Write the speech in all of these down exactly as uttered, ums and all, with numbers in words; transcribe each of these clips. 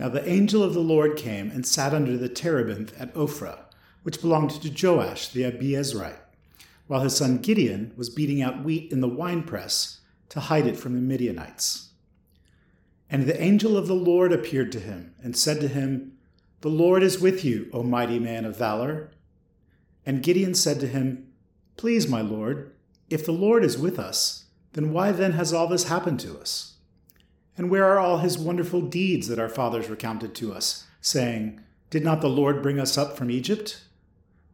Now the angel of the Lord came and sat under the terebinth at Ophrah, which belonged to Joash the Abiezrite, while his son Gideon was beating out wheat in the winepress to hide it from the Midianites. And the angel of the Lord appeared to him and said to him, "The Lord is with you, O mighty man of valor." And Gideon said to him, "Please, my Lord, if the Lord is with us, then why then has all this happened to us? And where are all his wonderful deeds that our fathers recounted to us, saying, 'Did not the Lord bring us up from Egypt?'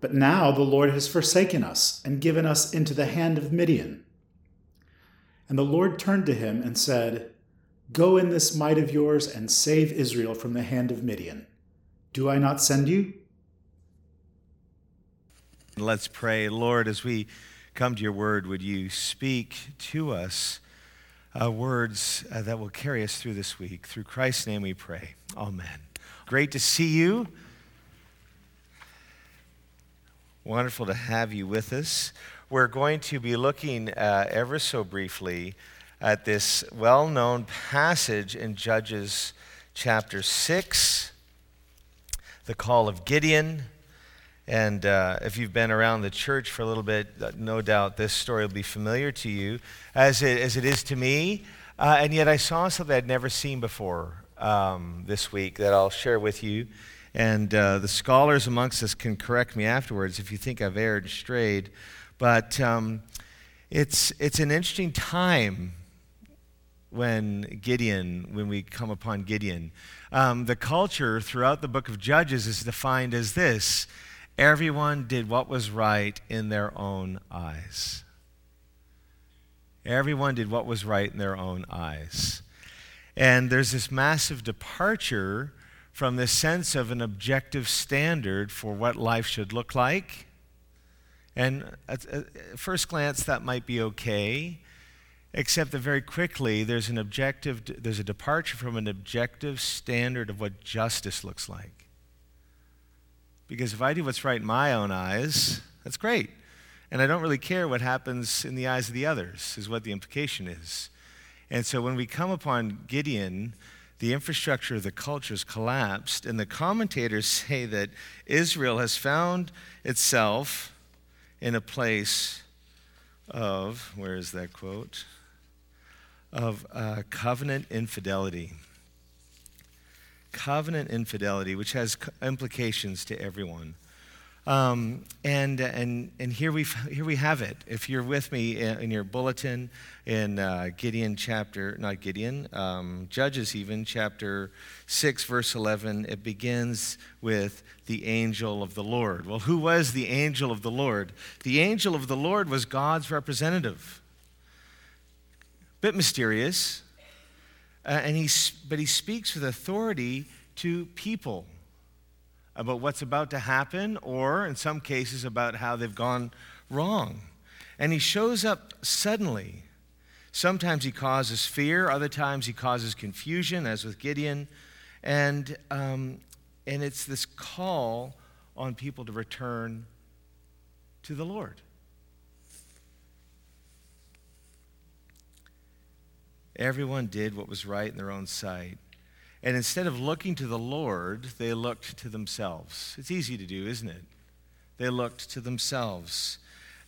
But now the Lord has forsaken us and given us into the hand of Midian." And the Lord turned to him and said, "Go in this might of yours and save Israel from the hand of Midian. Do I not send you?" Let's pray. Lord, as we come to your word, would you speak to us uh, words uh, that will carry us through this week. Through Christ's name we pray. Amen. Great to see you. Wonderful to have you with us. We're going to be looking uh, ever so briefly at this well-known passage in Judges chapter six, the call of Gideon. And uh, if you've been around the church for a little bit, no doubt this story will be familiar to you, as it, as it is to me. Uh, and yet I saw something I'd never seen before um, this week that I'll share with you. And uh, the scholars amongst us can correct me afterwards if you think I've erred and strayed. But um, it's it's an interesting time when Gideon, when we come upon Gideon. Um, the culture throughout the book of Judges is defined as this: everyone did what was right in their own eyes. Everyone did what was right in their own eyes. And there's this massive departure from this sense of an objective standard for what life should look like. And at, at first glance, that might be okay, except that very quickly there's an objective, there's a departure from an objective standard of what justice looks like. Because if I do what's right in my own eyes, that's great. And I don't really care what happens in the eyes of the others, is what the implication is. And so when we come upon Gideon, the infrastructure of the culture's collapsed, and the commentators say that Israel has found itself in a place of, where is that quote, of uh, covenant infidelity. Covenant infidelity, which has implications to everyone, um, and and and here we here we have it. If you're with me in, in your bulletin, in uh, Gideon chapter, not Gideon, um, Judges even chapter six, verse eleven, it begins with the angel of the Lord. Well, who was the angel of the Lord? The angel of the Lord was God's representative. Bit mysterious. Uh, and he, but he speaks with authority to people about what's about to happen, or in some cases about how they've gone wrong. And he shows up suddenly. Sometimes he causes fear, other times he causes confusion, as with Gideon. And um, and it's this call on people to return to the Lord. Everyone did what was right in their own sight. And instead of looking to the Lord, they looked to themselves. It's easy to do, isn't it? They looked to themselves.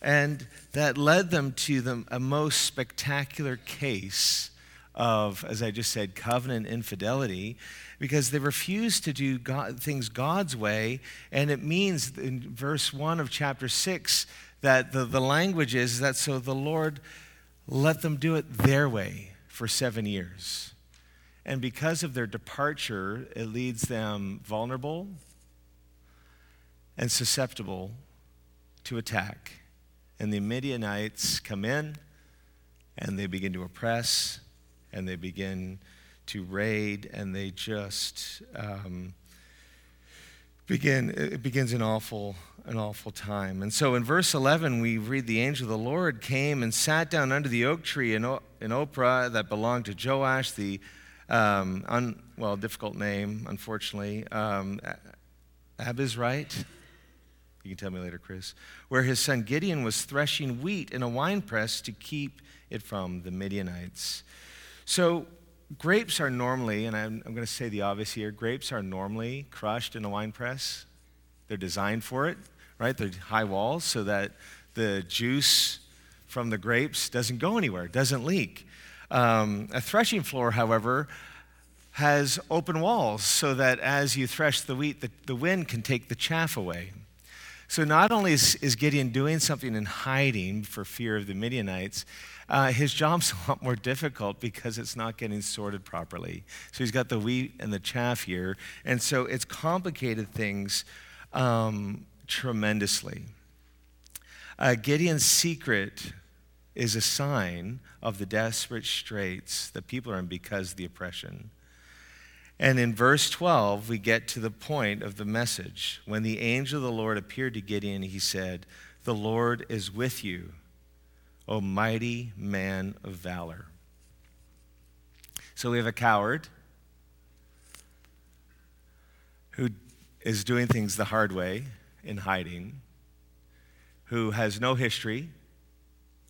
And that led them to the, a most spectacular case of, as I just said, covenant infidelity, because they refused to do God, things God's way. And it means in verse one of chapter six that the, the language is that so the Lord let them do it their way for seven years. And because of their departure, it leads them vulnerable and susceptible to attack. And the Midianites come in, and they begin to oppress, and they begin to raid, and they just um, begin, it begins an awful an awful time. And so in verse eleven, we read, the angel of the Lord came and sat down under the oak tree in, o- in Ophrah that belonged to Joash, the, um, un- well, difficult name, unfortunately, um, Abiezrite. You can tell me later, Chris, where his son Gideon was threshing wheat in a winepress to keep it from the Midianites. So grapes are normally, and I'm, I'm going to say the obvious here, grapes are normally crushed in a wine press. They're designed for it, right? They're high walls so that the juice from the grapes doesn't go anywhere, doesn't leak. Um, a threshing floor, however, has open walls so that as you thresh the wheat, the, the wind can take the chaff away. So not only is, is Gideon doing something in hiding for fear of the Midianites, uh, his job's a lot more difficult because it's not getting sorted properly. So he's got the wheat and the chaff here, and so it's complicated things um, tremendously. Uh, Gideon's secret is a sign of the desperate straits that people are in because of the oppression. And in verse twelve, we get to the point of the message. When the angel of the Lord appeared to Gideon, he said, "The Lord is with you, O mighty man of valor." So we have a coward who is doing things the hard way in hiding, who has no history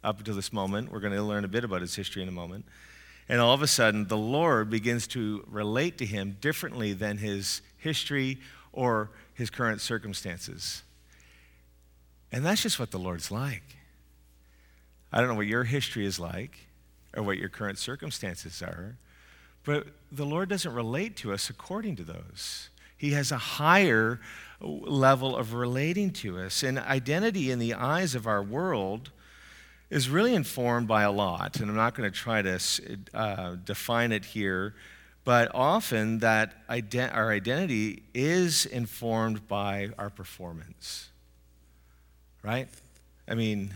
up until this moment. We're going to learn a bit about his history in a moment. And all of a sudden, the Lord begins to relate to him differently than his history or his current circumstances. And that's just what the Lord's like. I don't know what your history is like or what your current circumstances are, but the Lord doesn't relate to us according to those. He has a higher level of relating to us. And identity in the eyes of our world is really informed by a lot, and I'm not going to try to uh, define it here, but often that ident- our identity is informed by our performance, right? I mean,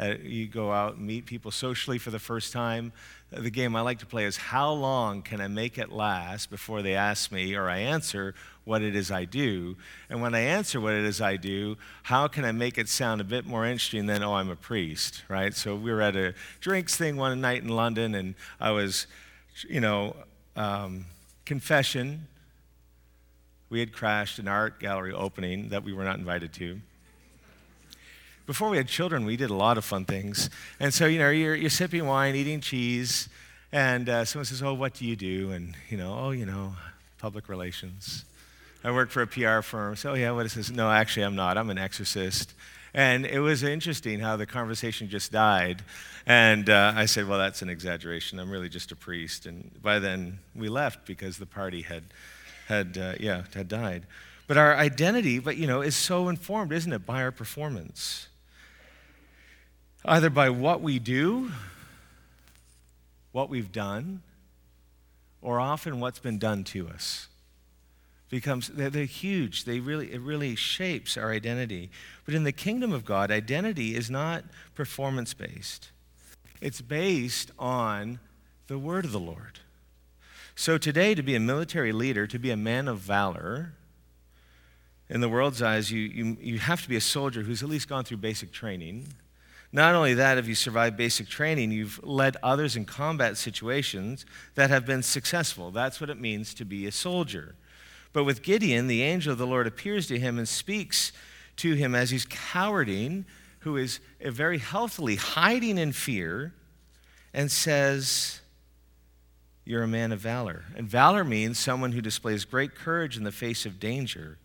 uh, you go out and meet people socially for the first time. The game I like to play is how long can I make it last before they ask me or I answer what it is I do? And when I answer what it is I do, how can I make it sound a bit more interesting than, oh, I'm a priest, right? So we were at a drinks thing one night in London, and I was, you know, um, confession. We had crashed an art gallery opening that we were not invited to. Before we had children, we did a lot of fun things. And so, you know, you're, you're sipping wine, eating cheese, and uh, someone says, oh, what do you do? And, you know, oh, you know, public relations. I work for a P R firm. So, oh, yeah, what is this? No, actually, I'm not. I'm an exorcist. And it was interesting how the conversation just died. And uh, I said, well, that's an exaggeration. I'm really just a priest. And by then, we left because the party had, had uh, yeah, had died. But our identity, but you know, is so informed, isn't it, by our performance? Either by what we do, what we've done, or often what's been done to us. Becomes they're, they're huge. They really it really shapes our identity. But in the kingdom of God, identity is not performance-based. It's based on the word of the Lord. So today, to be a military leader, to be a man of valor, in the world's eyes, you, you you have to be a soldier who's at least gone through basic training. Not only that, if you survive basic training, you've led others in combat situations that have been successful. That's what it means to be a soldier. But with Gideon, the angel of the Lord appears to him and speaks to him as he's cowering, who is very healthily hiding in fear, and says, "You're a man of valor." And valor means someone who displays great courage in the face of danger,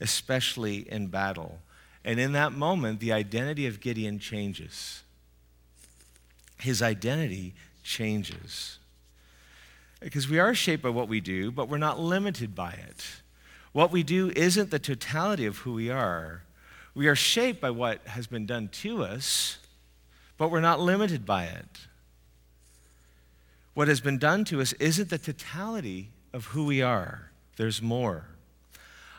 especially in battle. And in that moment, the identity of Gideon changes. His identity changes. Because we are shaped by what we do, but we're not limited by it. What we do isn't the totality of who we are. We are shaped by what has been done to us, but we're not limited by it. What has been done to us isn't the totality of who we are. There's more.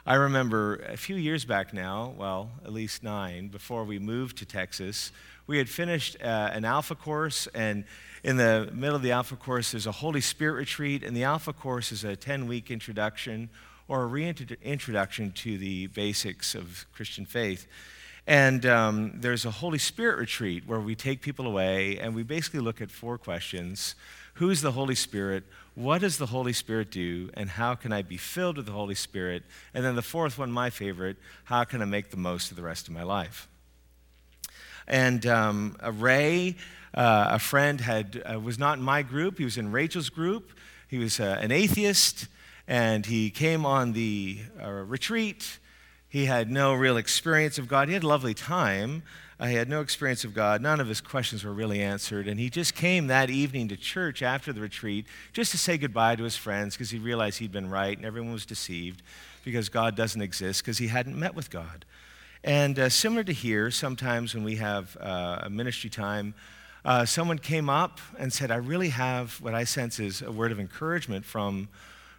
I remember a few years back now, well, at least nine, before we moved to Texas, we had finished uh, an Alpha course, and in the middle of the Alpha course, there's a Holy Spirit retreat, and the Alpha course is a ten-week introduction or a reintroduction to the basics of Christian faith. And um, there's a Holy Spirit retreat where we take people away, and we basically look at four questions. Who is the Holy Spirit? What does the Holy Spirit do? And how can I be filled with the Holy Spirit? And then the fourth one, my favorite, how can I make the most of the rest of my life? And um, Ray, uh, a friend, had uh, was not in my group. He was in Rachel's group. He was uh, an atheist, and he came on the uh, retreat. He had no real experience of God. He had a lovely time. Uh, he had no experience of God. None of his questions were really answered. And he just came that evening to church after the retreat just to say goodbye to his friends because he realized he'd been right and everyone was deceived because God doesn't exist because he hadn't met with God. And uh, similar to here, sometimes when we have uh, a ministry time, uh, someone came up and said, I really have what I sense is a word of encouragement from,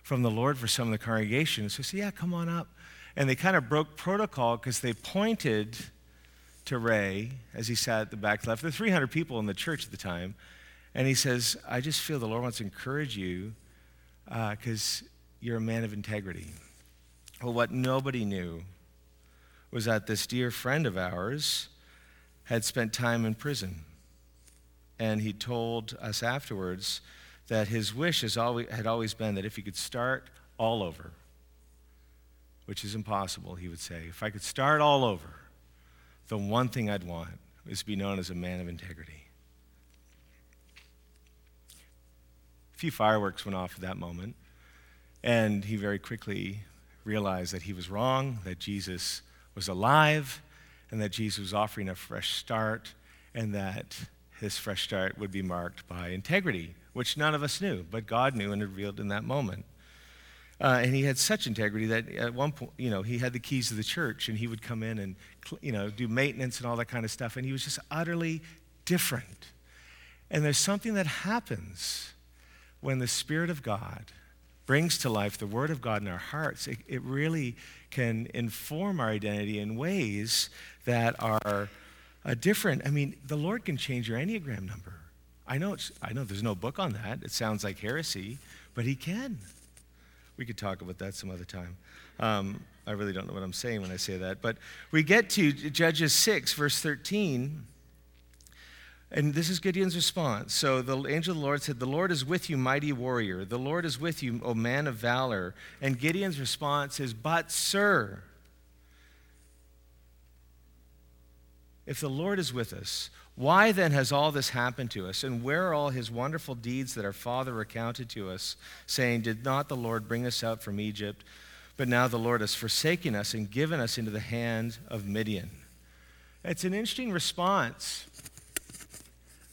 from the Lord for some of the congregation. So I said, yeah, come on up. And they kind of broke protocol because they pointed to Ray as he sat at the back left. There were three hundred people in the church at the time. And he says, I just feel the Lord wants to encourage you because uh, you're a man of integrity. Well, what nobody knew was that this dear friend of ours had spent time in prison. And he told us afterwards that his wish has always, had always been that if he could start all over, which is impossible, he would say. If I could start all over, the one thing I'd want is to be known as a man of integrity. A few fireworks went off at that moment, and he very quickly realized that he was wrong, that Jesus was alive, and that Jesus was offering a fresh start, and that his fresh start would be marked by integrity, which none of us knew, but God knew and revealed in that moment. Uh, and he had such integrity that at one point, you know, he had the keys of the church, and he would come in and, you know, do maintenance and all that kind of stuff. And he was just utterly different. And there's something that happens when the Spirit of God brings to life the Word of God in our hearts. It, it really can inform our identity in ways that are uh, different. I mean, the Lord can change your Enneagram number. I know, it's, I know there's no book on that. It sounds like heresy, but he can. We could talk about that some other time. Um, I really don't know what I'm saying when I say that. But we get to Judges six, verse thirteen. And this is Gideon's response. So the angel of the Lord said, the Lord is with you, mighty warrior. The Lord is with you, O man of valor. And Gideon's response is, but sir, if the Lord is with us, why then has all this happened to us? And where are all his wonderful deeds that our father recounted to us, saying, did not the Lord bring us out from Egypt? But now the Lord has forsaken us and given us into the hands of Midian. It's an interesting response,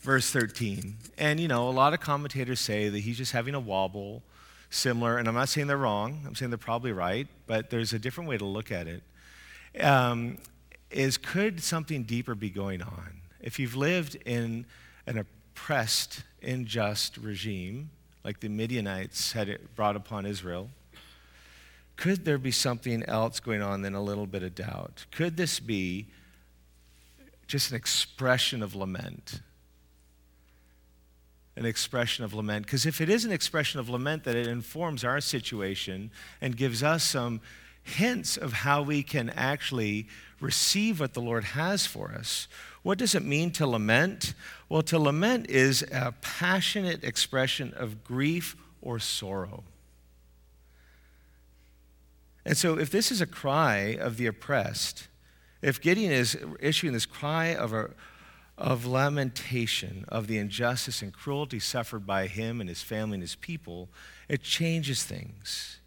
verse thirteen. And, you know, a lot of commentators say that he's just having a wobble, similar. And I'm not saying they're wrong. I'm saying they're probably right. But there's a different way to look at it. Um, is could something deeper be going on? If you've lived in an oppressed, unjust regime, like the Midianites had brought upon Israel, could there be something else going on than a little bit of doubt? Could this be just an expression of lament? An expression of lament. Because if it is an expression of lament, then it informs our situation and gives us some hints of how we can actually receive what the Lord has for us. What does it mean to lament? Well, to lament is a passionate expression of grief or sorrow. And so if this is a cry of the oppressed, if Gideon is issuing this cry of, a, of lamentation of the injustice and cruelty suffered by him and his family and his people, it changes things.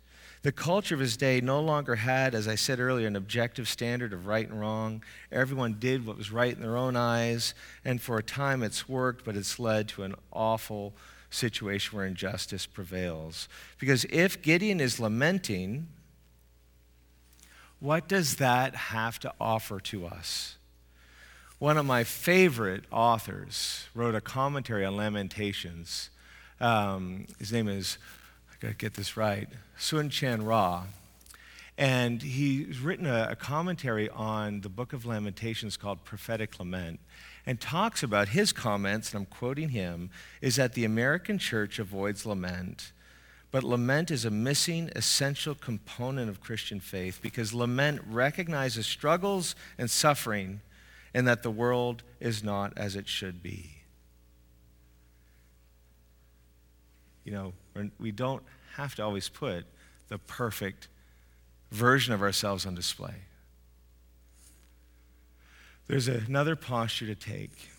The culture of his day no longer had, as I said earlier, an objective standard of right and wrong. Everyone did what was right in their own eyes, and for a time it's worked, but it's led to an awful situation where injustice prevails. Because if Gideon is lamenting, what does that have to offer to us? One of my favorite authors wrote a commentary on Lamentations. Um, his name is... Gotta get this right, Sun Chan Ra. And he's written a, a commentary on the book of Lamentations called Prophetic Lament, and talks about his comments, and I'm quoting him, is that the American church avoids lament, but lament is a missing, essential component of Christian faith because lament recognizes struggles and suffering and that the world is not as it should be. You know, we don't have to always put the perfect version of ourselves on display. There's another posture to take.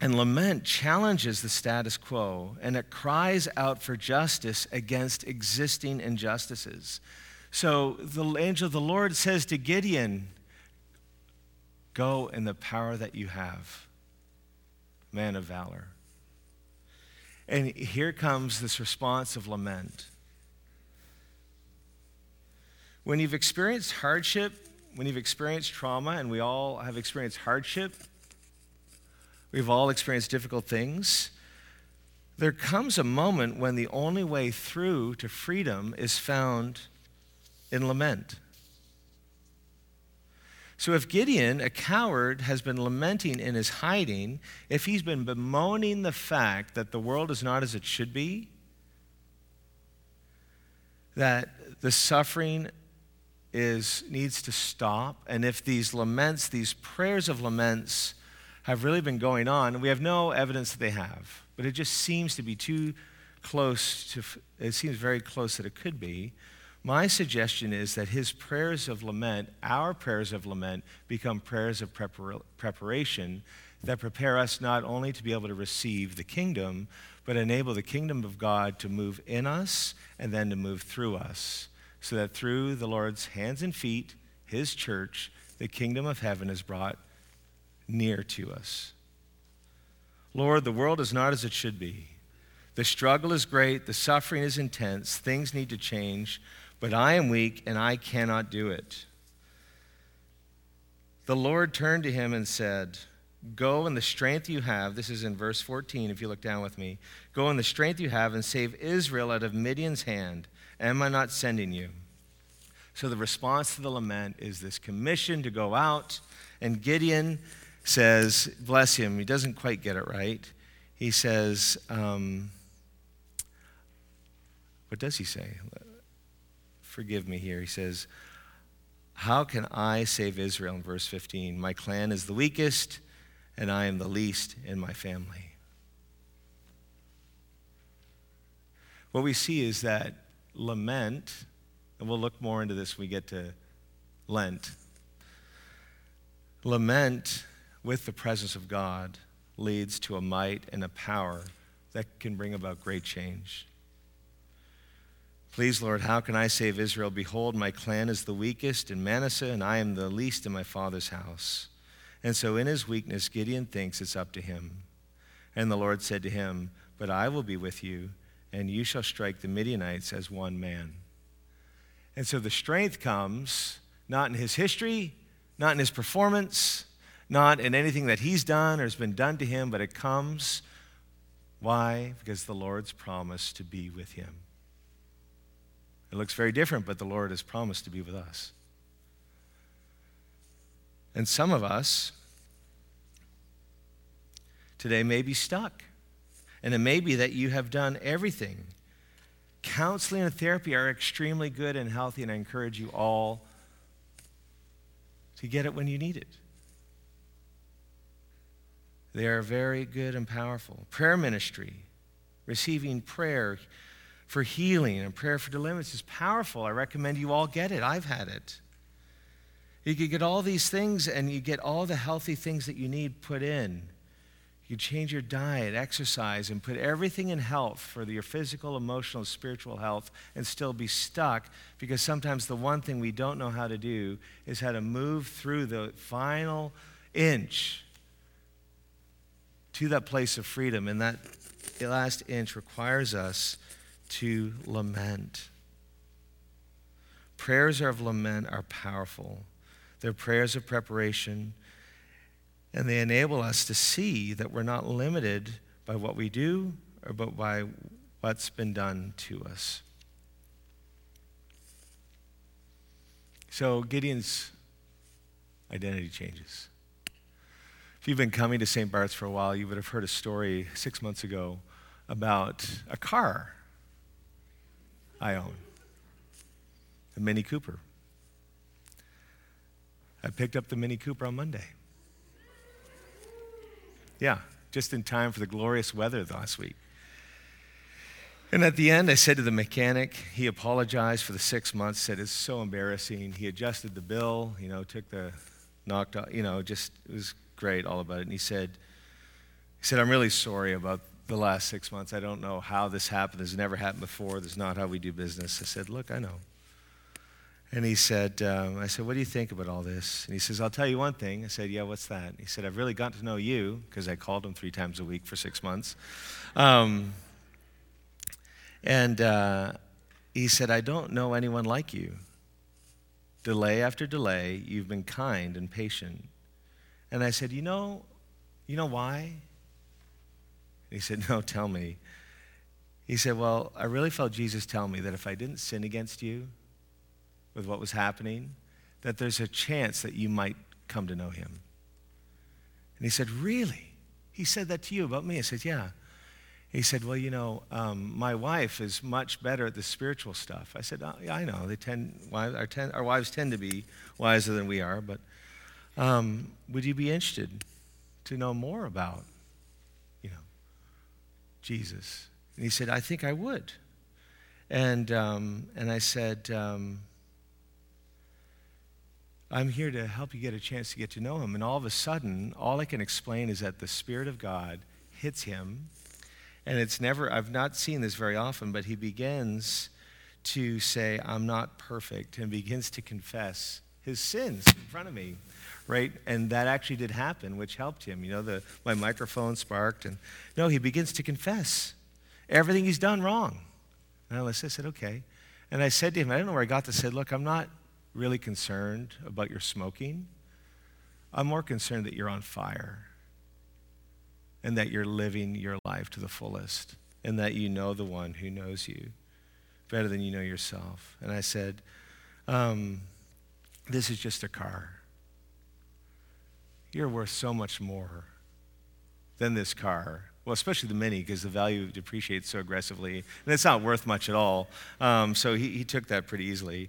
And lament challenges the status quo, and it cries out for justice against existing injustices. So the angel of the Lord says to Gideon, go in the power that you have, man of valor. And here comes this response of lament. When you've experienced hardship, when you've experienced trauma, and we all have experienced hardship, we've all experienced difficult things, there comes a moment when the only way through to freedom is found in lament. So if Gideon, a coward, has been lamenting in his hiding, if he's been bemoaning the fact that the world is not as it should be, that the suffering is needs to stop, and if these laments, these prayers of laments have really been going on, and we have no evidence that they have, but it just seems to be too close to, it seems very close that it could be, my suggestion is that his prayers of lament, our prayers of lament, become prayers of prepar- preparation that prepare us not only to be able to receive the kingdom, but enable the kingdom of God to move in us and then to move through us, so that through the Lord's hands and feet, his church, the kingdom of heaven is brought near to us. Lord, the world is not as it should be. The struggle is great, the suffering is intense, things need to change, but I am weak and I cannot do it. The Lord turned to him and said, go in the strength you have. This is in verse fourteen, if you look down with me. Go in the strength you have and save Israel out of Midian's hand. Am I not sending you? So the response to the lament is this commission to go out. And Gideon says, bless him, he doesn't quite get it right. He says, um, what does he say? Forgive me here. He says, how can I save Israel? In verse fifteen, my clan is the weakest, and I am the least in my family. What we see is that lament, and we'll look more into this when we get to Lent. Lament with the presence of God leads to a might and a power that can bring about great change. Please, Lord, how can I save Israel? Behold, my clan is the weakest in Manasseh, and I am the least in my father's house. And so in his weakness, Gideon thinks it's up to him. And the Lord said to him, but I will be with you, and you shall strike the Midianites as one man. And so the strength comes not in his history, not in his performance, not in anything that he's done or has been done to him, but it comes. Why? Because the Lord's promised to be with him. It looks very different, but the Lord has promised to be with us. And some of us today may be stuck. And it may be that you have done everything. Counseling and therapy are extremely good and healthy, and I encourage you all to get it when you need it. They are very good and powerful. Prayer ministry, receiving prayer for healing and prayer for deliverance is powerful. I recommend you all get it. I've had it. You can get all these things, and you get all the healthy things that you need put in. You change your diet, exercise, and put everything in health for your physical, emotional, spiritual health, and still be stuck, because sometimes the one thing we don't know how to do is how to move through the final inch to that place of freedom. And that last inch requires us to lament. Prayers of lament are powerful. They're prayers of preparation, and they enable us to see that we're not limited by what we do or but by what's been done to us. So Gideon's identity changes. If you've been coming to Saint Barthes for a while, you would have heard a story six months ago about a car I own, a Mini Cooper. I picked up the Mini Cooper on Monday. Yeah, just in time for the glorious weather last week. And at the end, I said to the mechanic, he apologized for the six months, said it's so embarrassing. He adjusted the bill, you know, took the knocked off, you know, just, it was great all about it. And he said, he said, I'm really sorry about the last six months. I don't know how this happened. This has never happened before. This is not how we do business. I said, look, I know. And he said, um, I said, what do you think about all this? And he says, I'll tell you one thing. I said, yeah, what's that? He said, I've really got to know you, because I called him three times a week for six months. Um, and uh, he said, I don't know anyone like you. Delay after delay, you've been kind and patient. And I said, you know, you know why? And he said, no, tell me. He said, well, I really felt Jesus tell me that if I didn't sin against you, with what was happening, that there's a chance that you might come to know him. And he said, really? He said that to you about me? I said, yeah. He said, well, you know, um, my wife is much better at the spiritual stuff. I said, oh, yeah, I know. They tend, our, ten, our wives tend to be wiser than we are, but um, would you be interested to know more about, you know, Jesus? And he said, I think I would. And, um, and I said, um, I'm here to help you get a chance to get to know him. And all of a sudden, all I can explain is that the Spirit of God hits him. And it's never, I've not seen this very often, but he begins to say, I'm not perfect, and begins to confess his sins in front of me, right? And that actually did happen, which helped him. You know, the my microphone sparked. And no, he begins to confess everything he's done wrong. And I said, okay. And I said to him, I don't know where I got this, I said, look, I'm not really concerned about your smoking. I'm more concerned that you're on fire and that you're living your life to the fullest and that you know the one who knows you better than you know yourself. And I said, um, this is just a car. You're worth so much more than this car. Well, especially the Mini, because the value depreciates so aggressively and it's not worth much at all. Um, so he, he took that pretty easily.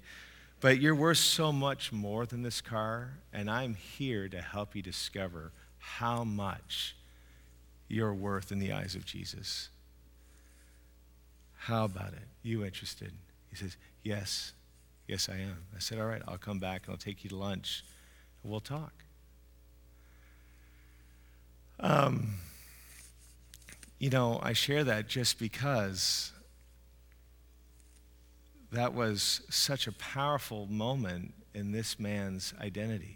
But you're worth so much more than this car, and I'm here to help you discover how much you're worth in the eyes of Jesus. How about it? You interested? He says, yes, yes I am. I said, all right, I'll come back and I'll take you to lunch and we'll talk. Um, you know, I share that just because that was such a powerful moment in this man's identity.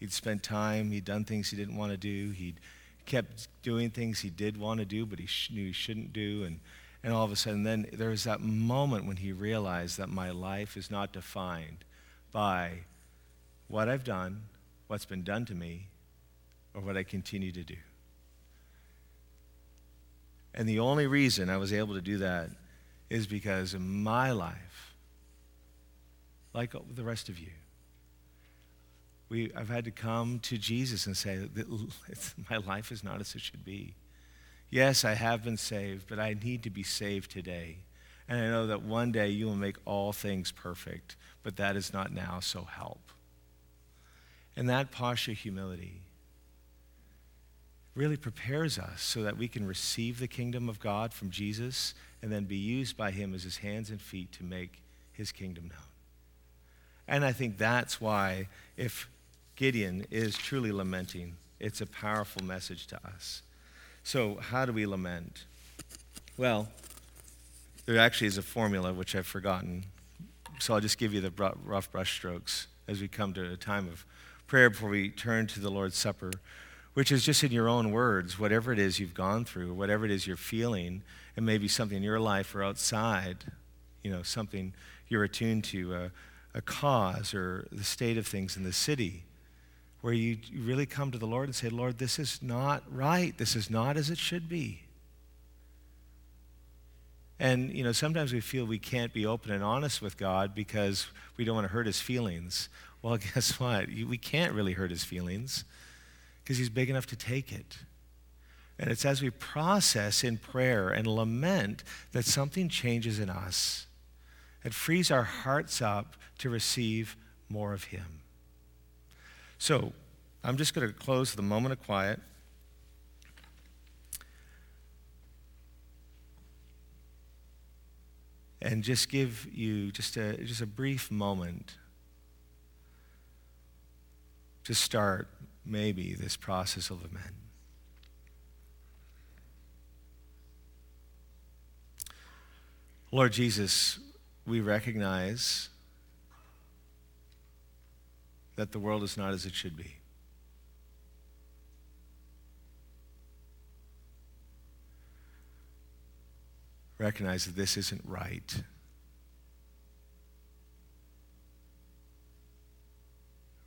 He'd spent time, he'd done things he didn't want to do, he'd kept doing things he did want to do, but he sh- knew he shouldn't do, and, and all of a sudden then there was that moment when he realized that my life is not defined by what I've done, what's been done to me, or what I continue to do. And the only reason I was able to do that is because in my life, like the rest of you, we I've had to come to Jesus and say, my life is not as it should be. Yes, I have been saved, but I need to be saved today. And I know that one day you will make all things perfect, but that is not now, so help. And that posture of humility really prepares us so that we can receive the kingdom of God from Jesus and then be used by him as his hands and feet to make his kingdom known. And I think that's why, if Gideon is truly lamenting, it's a powerful message to us. So how do we lament? Well, there actually is a formula which I've forgotten, so I'll just give you the rough brush strokes as we come to a time of prayer before we turn to the Lord's Supper, which is just in your own words, whatever it is you've gone through, whatever it is you're feeling, and maybe something in your life or outside, you know, something you're attuned to, a, a cause or the state of things in the city, where you really come to the Lord and say, Lord, this is not right. This is not as it should be. And, you know, sometimes we feel we can't be open and honest with God because we don't want to hurt his feelings. Well, guess what? We can't really hurt his feelings, because he's big enough to take it. And it's as we process in prayer and lament that something changes in us. It frees our hearts up to receive more of him. So I'm just going to close with a moment of quiet. And just give you just a, just a brief moment to start maybe this process of lament. Lord Jesus, we recognize that the world is not as it should be. Recognize that this isn't right.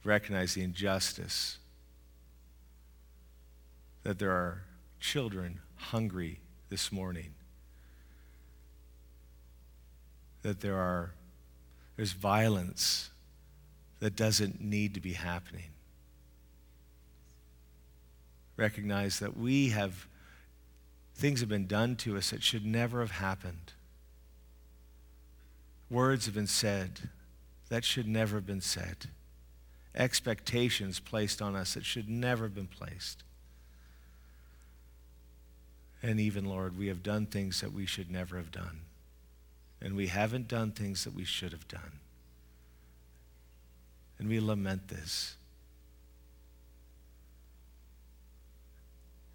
Recognize the injustice that there are children hungry this morning, that there are there's violence that doesn't need to be happening. Recognize that we have things have been done to us that should never have happened. Words have been said that should never have been said. Expectations placed on us that should never have been placed. And even, Lord, we have done things that we should never have done. And we haven't done things that we should have done. And we lament this.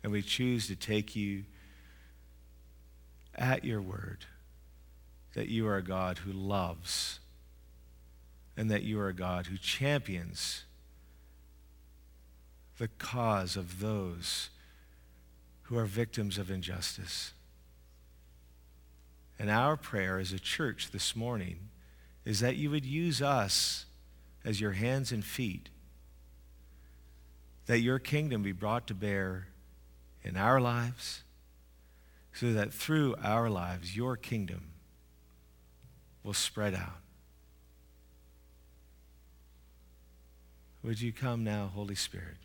And we choose to take you at your word, that you are a God who loves and that you are a God who champions the cause of those who are victims of injustice. And our prayer as a church this morning is that you would use us as your hands and feet, that your kingdom be brought to bear in our lives, so that through our lives, your kingdom will spread out. Would you come now, Holy Spirit?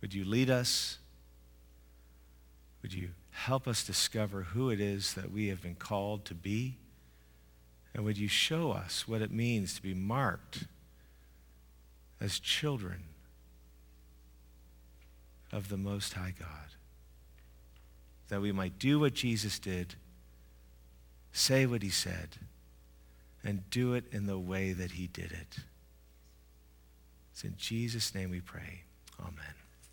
Would you lead us? Would you help us discover who it is that we have been called to be? And would you show us what it means to be marked as children of the Most High God, that we might do what Jesus did, say what he said, and do it in the way that he did it. It's in Jesus' name we pray. Amen.